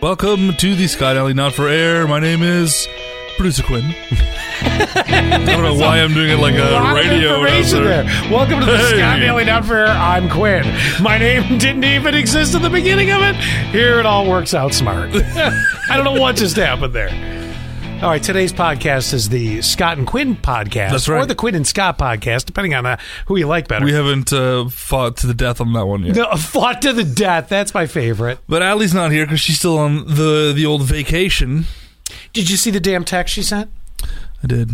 Welcome to the Scott Alley Not For Air. My name is Producer Quinn. I don't know why I'm doing it like a radio announcer. Welcome to the Scott Alley Not For Air. I'm Quinn. My name didn't even exist at the beginning of it. Here it all works out smart. I don't know what just happened there. All right, today's podcast is the Scott and Quinn podcast. That's right. Or the Quinn and Scott podcast, depending on who you like better. We haven't fought to the death on that one yet. No, fought to the death. That's my favorite. But Allie's not here because she's still on the old vacation. Did you see the damn text she sent? I did.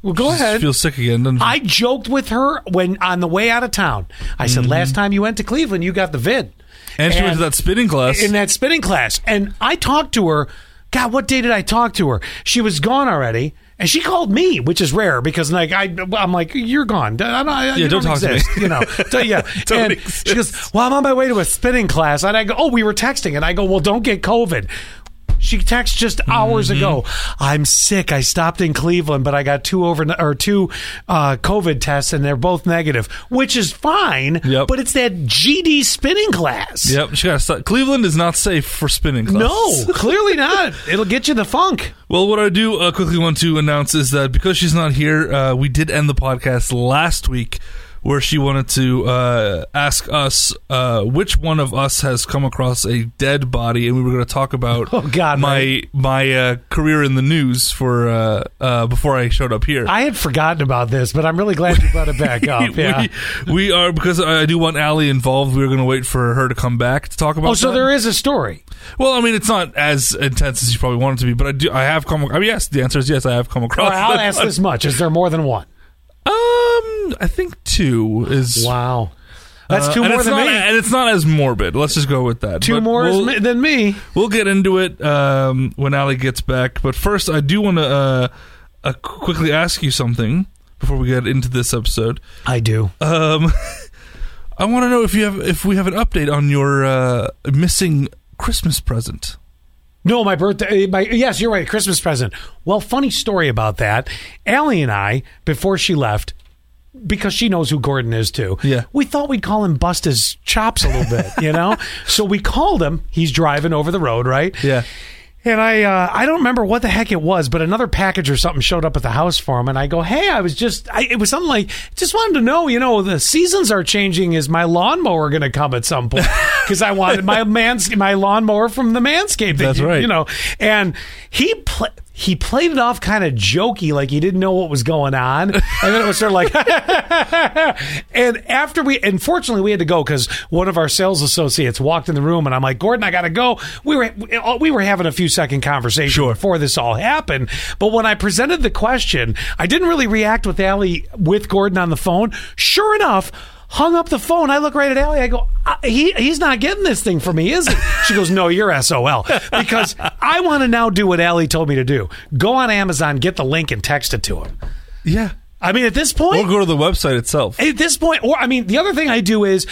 Well, go ahead. Feels sick again, doesn't she? I joked with her when on the way out of town. I said, last time you went to Cleveland, you got the vid. And she went to that spinning class. And I talked to her. God, what day did I talk to her? She was gone already, and she called me, which is rare because like I'm like, you're gone. Don't talk to me. You know, and she goes, well, I'm on my way to a spinning class, and I go, oh, we were texting, and I go, well, don't get COVID. She texted just hours ago. I'm sick. I stopped in Cleveland, but I got two COVID tests, and they're both negative, which is fine. Yep. But it's that GD spinning class. Yep. She gotta Cleveland is not safe for spinning class. No, clearly not. It'll get you the funk. Well, what I do quickly want to announce is that because she's not here, we did end the podcast last week, where she wanted to ask us which one of us has come across a dead body, and we were going to talk about my career in the news for before I showed up here. I had forgotten about this, but I'm really glad you brought it back up. Yeah. we are, because I do want Allie involved, we were going to wait for her to come back to talk about that. So there is a story. Well, I mean, it's not as intense as you probably want it to be, but yes, the answer is yes, I have come across. All right, I'll ask this much. Is there more than one? I think two is... Wow. That's two more than me. And it's not as morbid. Let's just go with that. Than me. We'll get into it when Allie gets back. But first, I do want to quickly ask you something before we get into this episode. I do. I want to know if we have an update on your missing Christmas present. No, my birthday. Yes, you're right. Christmas present. Well, funny story about that. Allie and I, before she left, because she knows who Gordon is too. Yeah. We thought we'd call him, bust his chops a little bit, you know. So we called him. He's driving over the road, right? Yeah. And I don't remember what the heck it was, but another package or something showed up at the house for him. And I go, hey, it was something like, just wanted to know, you know, the seasons are changing. Is my lawnmower going to come at some point? Because I wanted my lawnmower from the Manscaped. That's right. You know, and he played it off kind of jokey, like he didn't know what was going on. And then it was sort of like, and unfortunately we had to go because one of our sales associates walked in the room and I'm like, Gordon, I got to go. We were having a few second conversation before this all happened. But when I presented the question, I didn't really react with Allie with Gordon on the phone. Sure enough, hung up the phone. I look right at Allie. I go, he's not getting this thing for me, is he? She goes, no, you're SOL. Because I want to now do what Allie told me to do. Go on Amazon, get the link, and text it to him. Yeah. I mean, at this point. Or go to the website itself. At this point. Or, I mean, the other thing I do is,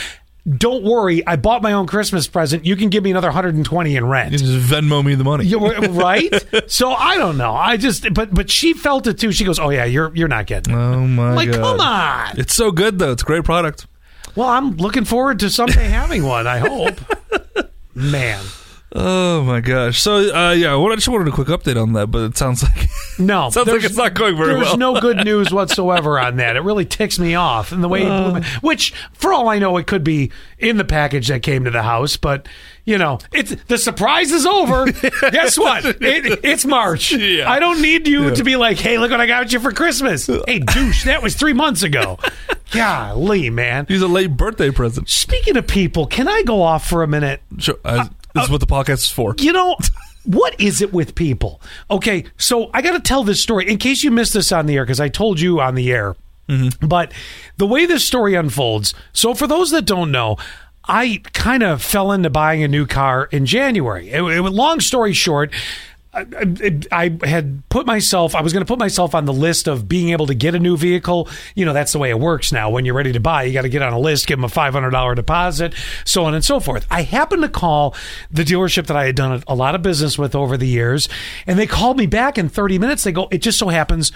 don't worry, I bought my own Christmas present. You can give me another $120 in rent. You just Venmo me the money. Right? So I don't know. I just but she felt it too. She goes, oh yeah, you're not getting it. Oh my God. Like, come on. It's so good though. It's a great product. Well, I'm looking forward to someday having one, I hope. Man. Oh, my gosh. So, I just wanted a quick update on that, but it sounds like it's not going very well. There's no good news whatsoever on that. It really ticks me off. And the way it blew me, which, for all I know, it could be in the package that came to the house, but, you know, the surprise is over. Guess what? It's March. Yeah. I don't need you to be like, hey, look what I got you for Christmas. Hey, douche, that was 3 months ago. Golly, man. He's a late birthday present. Speaking of people, can I go off for a minute? Sure. This is what the podcast is for. You know, what is it with people? Okay, so I got to tell this story in case you missed this on the air, because I told you on the air. Mm-hmm. But the way this story unfolds, so for those that don't know, I kind of fell into buying a new car in January. Long story short, I was going to put myself on the list of being able to get a new vehicle. You know, that's the way it works now. When you're ready to buy, you got to get on a list, give them a $500 deposit, so on and so forth. I happened to call the dealership that I had done a lot of business with over the years, and they called me back in 30 minutes. They go, it just so happens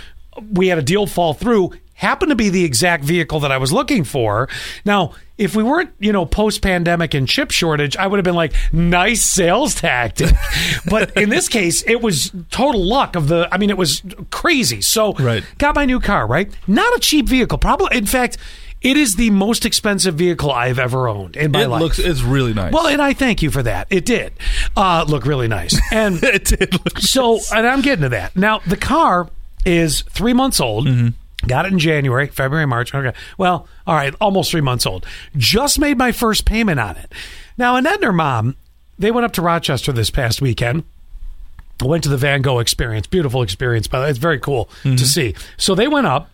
we had a deal fall through. Happened to be the exact vehicle that I was looking for. Now, if we weren't, post-pandemic and chip shortage, I would have been like, nice sales tactic. But in this case, it was total luck of the, it was crazy. So got my new car, right? Not a cheap vehicle. Probably, in fact, it is the most expensive vehicle I've ever owned in my life. It's really nice. Well, and I thank you for that. It did look really nice. And it did look nice. And I'm getting to that. Now, the car is 3 months old. Mm-hmm. Got it in January, February, March. Okay. Well, all right, almost 3 months old. Just made my first payment on it. Now, Annette and her mom, they went up to Rochester this past weekend. Went to the Van Gogh experience. Beautiful experience, by the way. It's very cool to see. So they went up,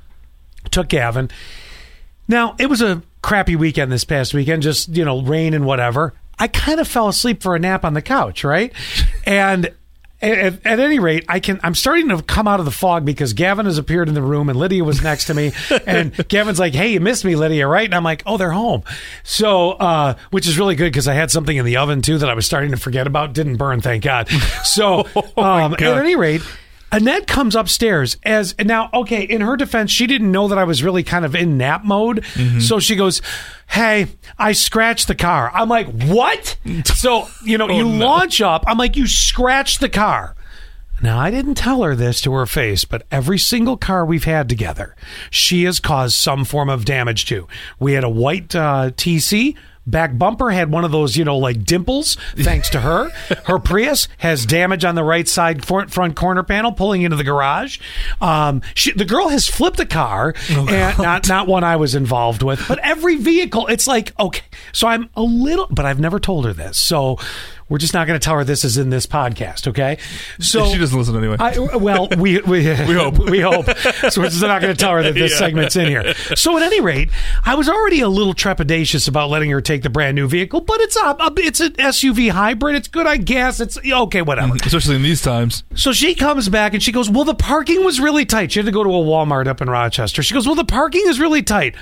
took Gavin. Now, it was a crappy weekend this past weekend, just, rain and whatever. I kind of fell asleep for a nap on the couch, right? And At any rate, I'm starting to come out of the fog because Gavin has appeared in the room and Lydia was next to me. And Gavin's like, hey, you missed me, Lydia, right? And I'm like, oh, they're home. So, which is really good because I had something in the oven, too, that I was starting to forget about. Didn't burn, thank God. So, at any rate, Annette comes upstairs in her defense, she didn't know that I was really kind of in nap mode. Mm-hmm. So she goes, hey, I scratched the car. I'm like, what? So, launch up. I'm like, you scratched the car. Now, I didn't tell her this to her face, but every single car we've had together, she has caused some form of damage to. We had a white TC. Back bumper had one of those, dimples, thanks to her. Her Prius has damage on the right side front corner panel, pulling into the garage. The girl has flipped a car, and not one I was involved with. But every vehicle, it's like, okay. So I'm a little, but I've never told her this. So we're just not going to tell her this is in this podcast, okay? So she doesn't listen anyway. We hope. We hope. So we're just not going to tell her that this segment's in here. So at any rate, I was already a little trepidatious about letting her take the brand new vehicle, but it's an SUV hybrid. It's good, I guess. It's okay, whatever. Especially in these times. So she comes back and she goes, well, the parking was really tight. She had to go to a Walmart up in Rochester. She goes, well, the parking is really tight.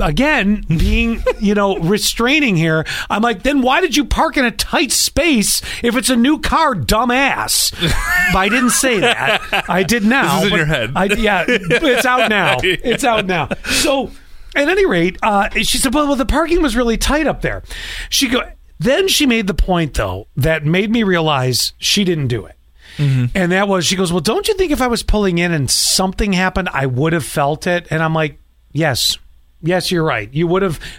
Again, being, restraining here, I'm like, then why did you park in a tight space if it's a new car, dumbass? But I didn't say that. I did now. This is in your head. It's out now. It's out now. So, at any rate, she said, well, the parking was really tight up there. Then she made the point, though, that made me realize she didn't do it. Mm-hmm. And that was, she goes, well, don't you think if I was pulling in and something happened, I would have felt it? And I'm like, yes. Yes, you're right.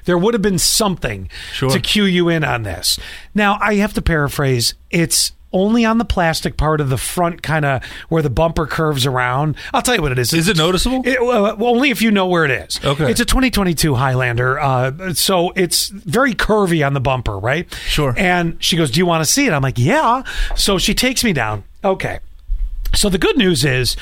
There would have been something to cue you in on this. Now, I have to paraphrase. It's only on the plastic part of the front, kind of where the bumper curves around. I'll tell you what it is. Is it noticeable? Only if you know where it is. Okay. It's a 2022 Highlander, so it's very curvy on the bumper, right? Sure. And she goes, do you want to see it? I'm like, yeah. So she takes me down. Okay. So the good news is,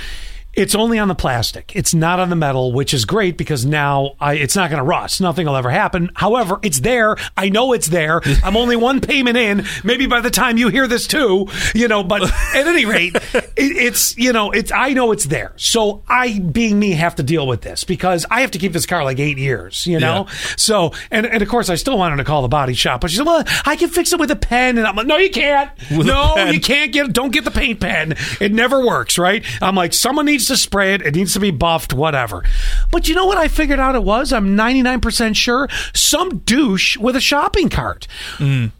it's only on the plastic. It's not on the metal, which is great because now it's not going to rust. Nothing will ever happen. However, it's there. I know it's there. I'm only one payment in. Maybe by the time you hear this too, but at any rate, it's I know it's there. So I, being me, have to deal with this because I have to keep this car like 8 years, Yeah. So, and of course, I still wanted to call the body shop, but she said, well, I can fix it with a pen. And I'm like, no, you can't. Don't get the paint pen. It never works, right? I'm like, someone needs to spray it. It needs to be buffed, whatever. But you know what I figured out it was? I'm 99% sure. Some douche with a shopping cart. Mm.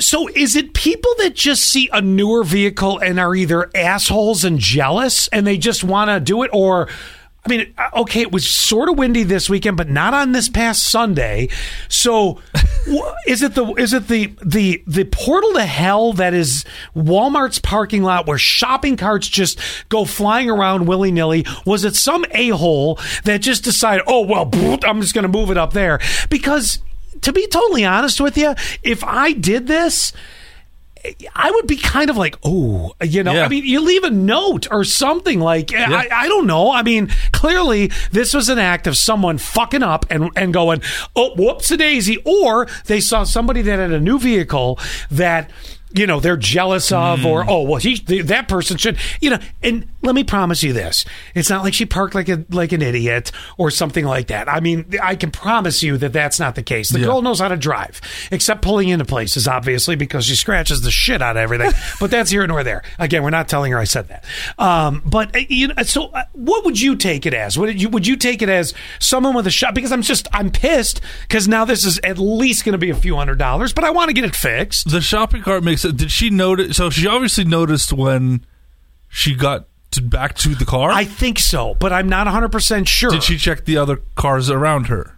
So is it people that just see a newer vehicle and are either assholes and jealous and they just want to do it? Or, okay, it was sort of windy this weekend, but not on this past Sunday. So is it the portal to hell that is Walmart's parking lot where shopping carts just go flying around willy-nilly? Was it some a-hole that just decided, oh, well, I'm just going to move it up there? Because to be totally honest with you, if I did this, I would be kind of like, oh, yeah. You leave a note or something like, yeah. I don't know. Clearly this was an act of someone fucking up and going, oh, whoops-a-daisy. Or they saw somebody that had a new vehicle that you know, they're jealous of, or, oh, well, that person should, you know. And let me promise you this. It's not like she parked like an idiot or something like that. I mean, I can promise you that that's not the case. The girl knows how to drive, except pulling into places, obviously, because she scratches the shit out of everything. But that's here nor there. Again, we're not telling her I said that. But, you know, so what would you take it as? Would you take it as someone with a shot? Because I'm pissed because now this is at least going to be a few $100s, but I want to get it fixed. The shopping cart makes it. Did she notice? So she obviously noticed when she got back to the car? I think so, but I'm not 100% sure. Did she check the other cars around her?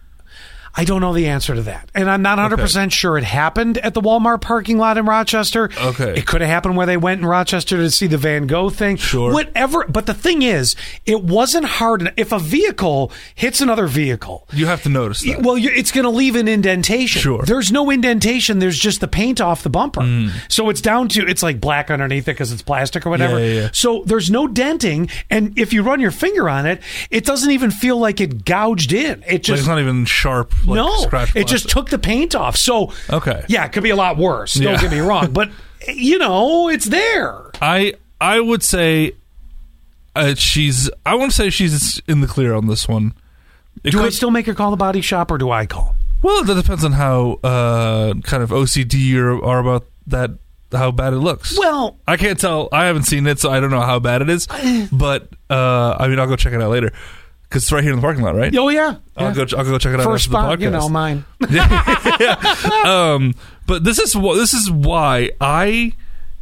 I don't know the answer to that. And I'm not 100% sure it happened at the Walmart parking lot in Rochester. Okay. It could have happened where they went in Rochester to see the Van Gogh thing. Sure. Whatever. But the thing is, it wasn't hard enough. If a vehicle hits another vehicle, you have to notice that. Well, it's going to leave an indentation. Sure. There's no indentation. There's just the paint off the bumper. So it's down to, it's like black underneath it because it's plastic or whatever. Yeah. So there's no denting. And if you run your finger on it, it doesn't even feel like it gouged in. It just, like, it's not even sharp. Like, no, it just took the paint off. So, yeah, it could be a lot worse. Don't get me wrong. But, you know, it's there. I would say I won't say she's in the clear on this one. I still make her call the body shop, or do I call? Well, that depends on how kind of OCD you are about that, how bad it looks. Well, I can't tell. I haven't seen it, so I don't know how bad it is. But, I mean, I'll go check it out later. Because it's right here in the parking lot, right? Oh, yeah. I'll go check it out after the podcast. You know, mine. But this is why I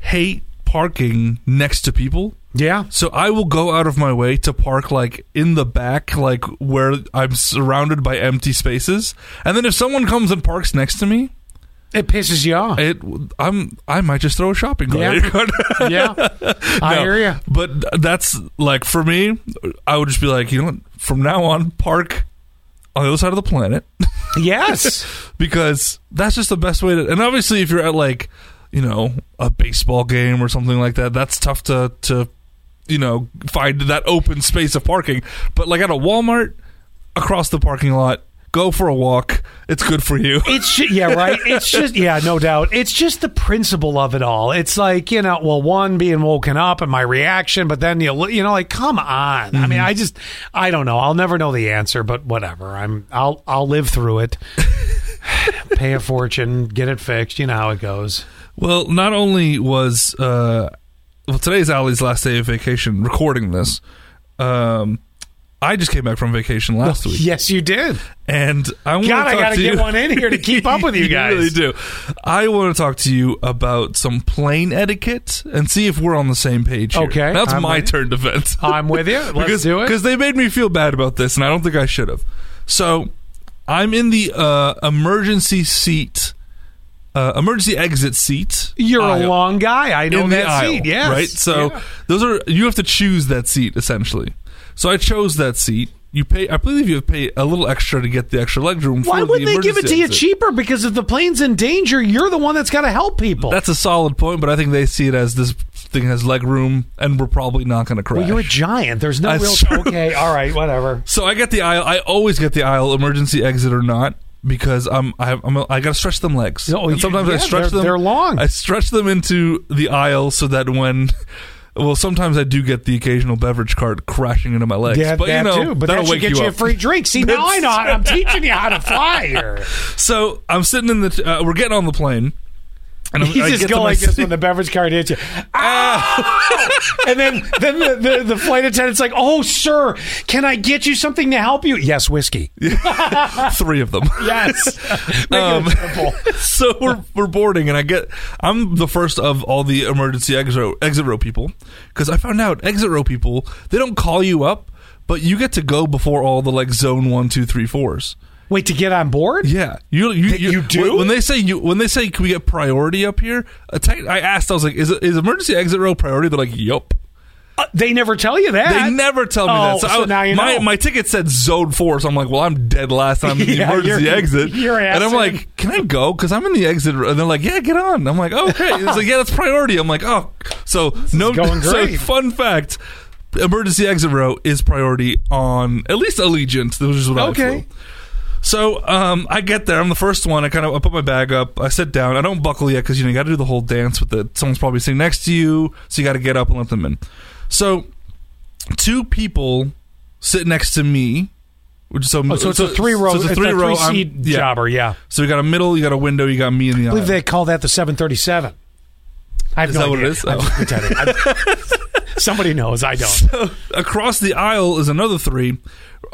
hate parking next to people. Yeah. So I will go out of my way to park, like, in the back, like, where I'm surrounded by empty spaces. And then if someone comes and parks next to me, it pisses you off. I might just throw a shopping cart at your cart. I hear you. But that's, like, for me, I would just be like, you know what? From now on, park on the other side of the planet. Yes. Because that's just the best way to... And obviously, if you're at, like, you know, a baseball game or something like that, that's tough to you know, find that open space of parking. But, like, at a Walmart, across the parking lot, go for a walk. It's good for you. It's just, no doubt. It's just the principle of it all. It's like, you know, well, one, being woken up and my reaction, but then, you know, like, come on. I mean, I don't know. I'll never know the answer, but whatever. I'll live through it. Pay a fortune, get it fixed. You know how it goes. Well, not only was, today's Allie's last day of vacation recording this. I just came back from vacation last week. Yes, you did. And I got to get one in here to keep up with you guys. You really do. I want to talk to you about some plane etiquette and see if we're on the same page here. Okay. That's my turn to vent. I'm with you. Let's do it. Because they made me feel bad about this, and I don't think I should have. So I'm in the emergency seat, emergency exit seat. You're a long guy. I know that seat, yes. Right? So you have to choose that seat, essentially. So I chose that seat. I believe you pay a little extra to get the extra legroom. Why wouldn't they give it to you cheaper? Because if the plane's in danger, you're the one that's got to help people. That's a solid point, but I think they see it as this thing has legroom, and we're probably not going to crash. Well, you're a giant. There's no real... True. Okay, all right, whatever. So I get the aisle. I always get the aisle, emergency exit or not, because I got to stretch them legs. Oh, and sometimes I stretch them. They're long. I stretch them into the aisle so that when... Well, sometimes I do get the occasional beverage cart crashing into my legs. Yeah, but, you know, too. But that'll wake you up. That should get you a free drink. See, now I know. I'm teaching you how to fly here. So I'm sitting in the... we're getting on the plane. And you just go like this when the beverage cart hits you. Ah! And then the flight attendant's like, oh, sir, can I get you something to help you? Yes, whiskey. 3 of them. Yes. Make it a triple. So we're boarding, and I'm the first of all the emergency exit row people, because I found out exit row people, they don't call you up, but you get to go before all the, like, zone 1, 2, 3, 4s. Wait, to get on board? Yeah, you do. When they say can we get priority up here? I asked. I was like, "Is emergency exit row priority?" They're like, "Yup." They never tell you that. They never tell me that. So now you know. My ticket said Zone 4, so I'm like, well, I'm dead last time in the emergency exit. And I'm like, can I go? Because I'm in the exit. And they're like, yeah, get on. I'm like, okay. It's like, yeah, that's priority. I'm like, oh, so this no. Going great. So fun fact. Emergency exit row is priority on at least Allegiant. Which is what I feel. So I get there. I'm the first one. I put my bag up. I sit down. I don't buckle yet because you got to do the whole dance with someone's probably sitting next to you, so you got to get up and let them in. So two people sit next to me. So it's a three-row seat jobber, yeah. So you got a middle, you got a window, you got me in the aisle. I believe they call that the 737. I have no idea what it is. Somebody knows. I don't. So across the aisle is another three,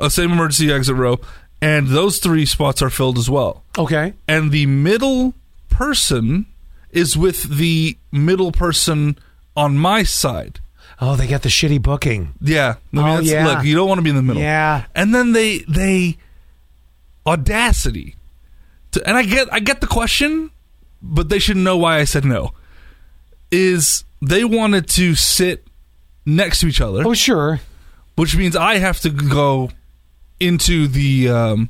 same emergency exit row, and those three spots are filled as well. Okay. And the middle person is with the middle person on my side. Oh, they got the shitty booking. Yeah. Look, you don't want to be in the middle. Yeah. And then they audacity. And I get the question, but they should know why I said no. Is they wanted to sit next to each other. Oh, sure. Which means I have to go into the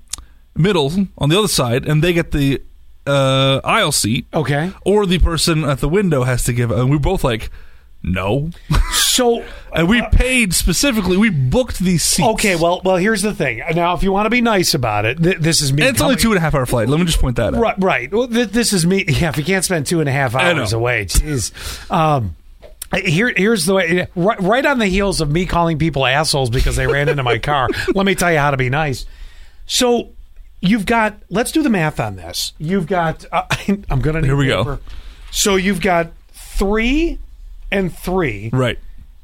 middle on the other side, and they get the aisle seat. Okay. Or the person at the window has to give. And we're both like... No. So and we paid specifically. We booked these seats. Okay, well, here's the thing. Now, if you want to be nice about it, this is me. And it's only 2.5 hour flight. Let me just point that out. Right. Well, this is me. Yeah, if you can't spend 2.5 hours away, jeez. Here's the way. Right on the heels of me calling people assholes because they ran into my car. Let me tell you how to be nice. So you've got. Let's do the math on this. You've got. I'm gonna. Need here we paper. Go. So you've got 3 and 3. Right.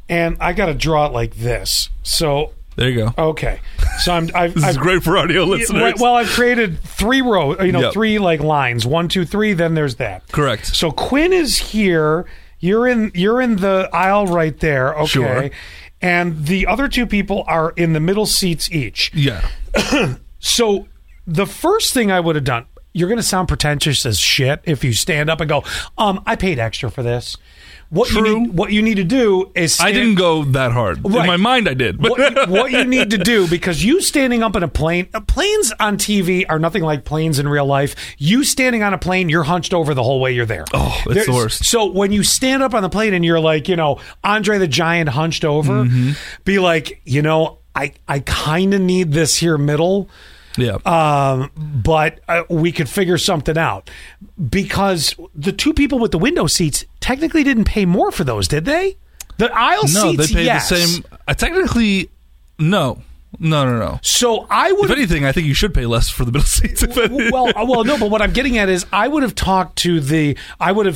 And I got to draw it like this. So there you go. Okay. So this is great for audio listeners. Right, well, I've created 3 rows, yep. 3 like lines. 1, 2, 3, then there's that. Correct. So Quinn is here. You're in the aisle right there. Okay. Sure. And the other 2 people are in the middle seats each. Yeah. So the first thing I would have done, you're going to sound pretentious as shit if you stand up and go, I paid extra for this. What you need to do is... I didn't go that hard. Right. In my mind, I did. What you need to do, because you standing up in a plane... Planes on TV are nothing like planes in real life. You standing on a plane, you're hunched over the whole way you're there. Oh, it's the worst. So when you stand up on the plane and you're like, Andre the Giant hunched over, mm-hmm. Be like, I kind of need this here middle... Yeah. But we could figure something out because the 2 people with the window seats technically didn't pay more for those, did they? The aisle seats, they paid the same. Technically, no. No. So I would. If anything, I think you should pay less for the middle seats. Well, no. But what I'm getting at is, I would have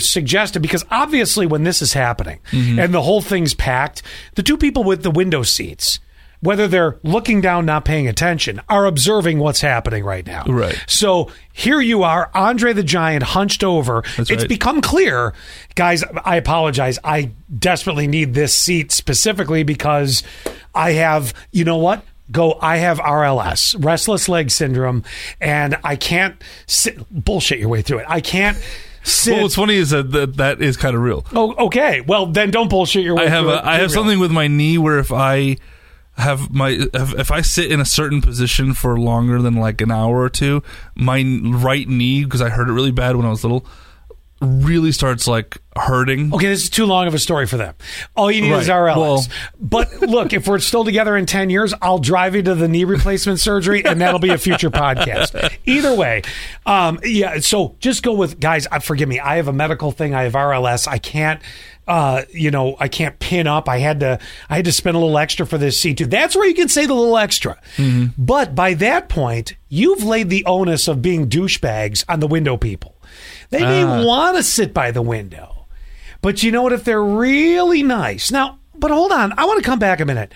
suggested, because obviously when this is happening, mm-hmm. and the whole thing's packed, the 2 people with the window seats, whether they're looking down, not paying attention, are observing what's happening right now. Right. So here you are, Andre the Giant, hunched over. That's right. It's become clear, guys, I apologize. I desperately need this seat specifically because I have, I have RLS, restless leg syndrome, and I can't sit. Bullshit your way through it. I can't. Well, what's funny is that is kind of real. Oh, okay. Well, then don't bullshit your way through it. I have something with my knee where if I... if I sit in a certain position for longer than like an hour or two, my right knee, because I hurt it really bad when I was little, really starts like hurting. Okay, this is too long of a story for them. All you need is RLS. Well, but look, if we're still together in 10 years, I'll drive you to the knee replacement surgery, and that'll be a future podcast. Either way, so just go with, guys, forgive me, I have a medical thing, I have RLS, I can't. I can't pin up. I had to spend a little extra for this seat too. That's where you can say the little extra. Mm-hmm. But by that point, you've laid the onus of being douchebags on the window people. They may want to sit by the window, but you know what? If they're really nice now, but hold on, I want to come back a minute.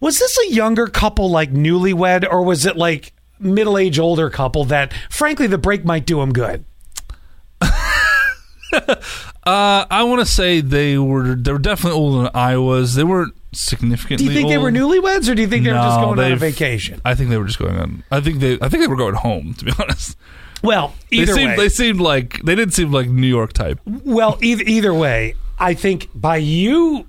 Was this a younger couple, like newlywed, or was it like middle-aged older couple that, frankly, the break might do them good? I want to say they were definitely older than I was. They weren't significantly. Do you think old. They were newlyweds, or do you think they were just going on a vacation? I think they were just going on. I think they were going home. To be honest. Well, they didn't seem like New York type. Well, either way, I think by you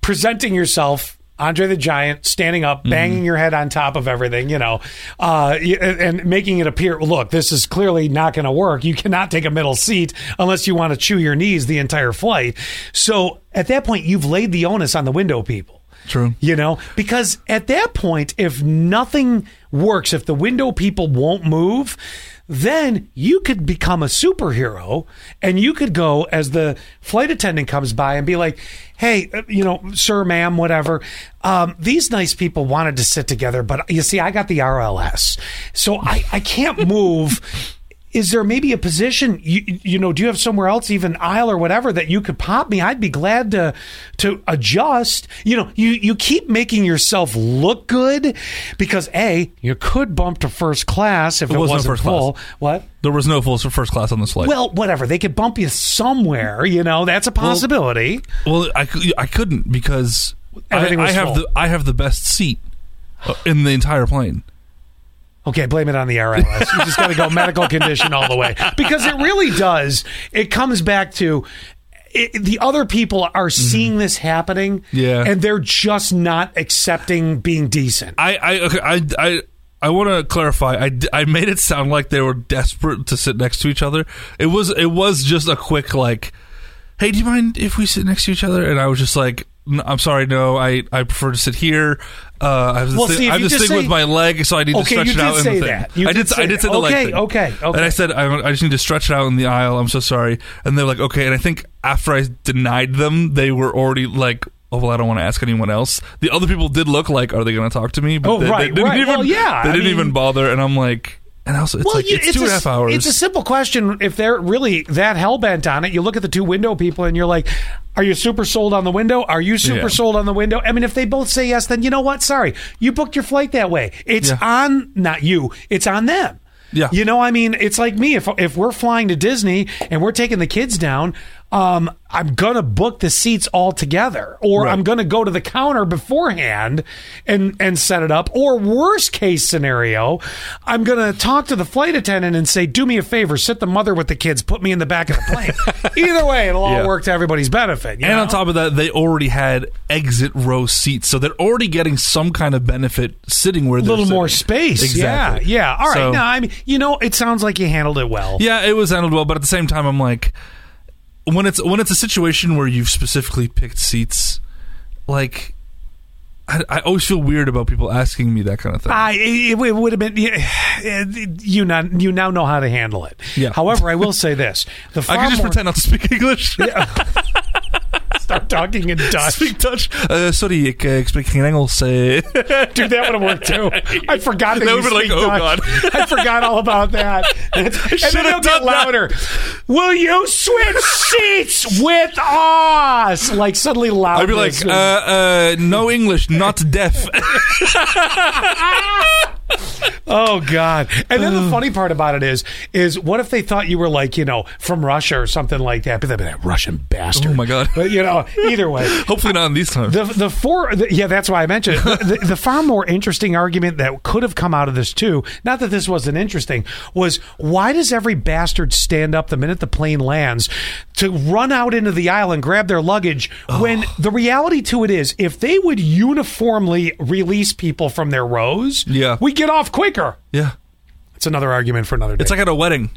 presenting yourself, Andre the Giant, standing up, banging your head on top of everything, and making it appear, look, this is clearly not going to work. You cannot take a middle seat unless you want to chew your knees the entire flight. So at that point, you've laid the onus on the window people. True. Because at that point, if nothing works, if the window people won't move, then you could become a superhero, and you could go as the flight attendant comes by and be like, hey, you know, sir, ma'am, whatever. These nice people wanted to sit together, but you see, I got the RLS, so I can't move. Is there maybe a position, you know, do you have somewhere else, even aisle or whatever, that you could pop me? I'd be glad to adjust. You know, you keep making yourself look good because, A, you could bump to first class if it wasn't full. What? There was no full first class on the flight. Well, whatever. They could bump you somewhere, you know. That's a possibility. Well, I couldn't because I have the best seat in the entire plane. Okay, blame it on the RLS. You just got to go medical condition all the way. Because it really does. It comes back to the other people are seeing this happening, and they're just not accepting being decent. I want to clarify. I made it sound like they were desperate to sit next to each other. It was just a quick, like, hey, do you mind if we sit next to each other? And I was just like, I'm sorry, no, I prefer to sit here. I have this thing with my leg, so I need to stretch it out in the thing. I did say the leg thing. Okay. And I said, I just need to stretch it out in the aisle. I'm so sorry. And they're like, okay. And I think after I denied them, they were already like, oh, well, I don't want to ask anyone else. The other people did look like, are they going to talk to me? But they didn't even, well, yeah. They didn't even bother. And I'm like... And also, it's 2.5 hours. It's a simple question. If they're really that hell-bent on it, you look at the two window people and you're like, are you super sold on the window? Are you super sold on the window? I mean, if they both say yes, then you know what? Sorry. You booked your flight that way. It's on, not you. It's on them. Yeah. You know, I mean, it's like me. If we're flying to Disney and we're taking the kids down, I'm going to book the seats all together, or I'm going to go to the counter beforehand and set it up. Or worst case scenario, I'm going to talk to the flight attendant and say, do me a favor, sit the mother with the kids, put me in the back of the plane. Either way, it'll all work to everybody's benefit. You know? On top of that, they already had exit row seats. So they're already getting some kind of benefit sitting where they're A little more space. Exactly. Yeah. All right. So, now, I mean, you know, it sounds like you handled it well. Yeah, it was handled well. But at the same time, I'm like... When it's a situation where you've specifically picked seats, like I always feel weird about people asking me that kind of thing. It would have been you now know how to handle it. Yeah. However, I will say this: I can just pretend not to speak English. Yeah. Start talking in Dutch. Speak Dutch. Sorry, ik spreek geen Engels. Dude, that would have worked too. I forgot that you speak Dutch. Oh God. I forgot all about that. And then it'll get louder. Will you switch seats with us? Like suddenly loud. I'd be like, no English, not deaf. Oh God. And then the funny part about it is what if they thought you were like, you know, from Russia or something like that, but they'd be that Russian bastard. Oh my God. But you know, either way. Hopefully not in these times. That's why I mentioned it. The far more interesting argument that could have come out of this too, not that this wasn't interesting, was why does every bastard stand up the minute the plane lands to run out into the aisle and grab their luggage when the reality to it is if they would uniformly release people from their rows, we get off quicker. Yeah. It's another argument for another day. It's like at a wedding.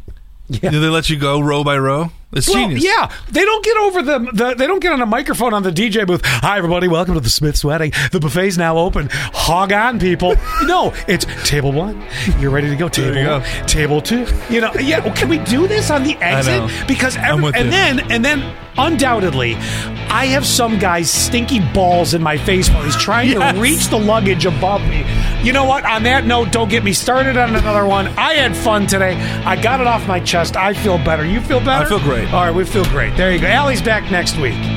Yeah. Do they let you go row by row? It's genius. Yeah. They don't get over they don't get on a microphone on the DJ booth. Hi, everybody. Welcome to the Smith's wedding. The buffet's now open. Hog on, people. No, it's table one. You're ready to go. Table one. Table two. You know, well, can we do this on the exit? Because then undoubtedly, I have some guy's stinky balls in my face while he's trying to reach the luggage above me. You know what? On that note, don't get me started on another one. I had fun today. I got it off my chest. I feel better. You feel better? I feel great. All right, we feel great. There you go. Allie's back next week.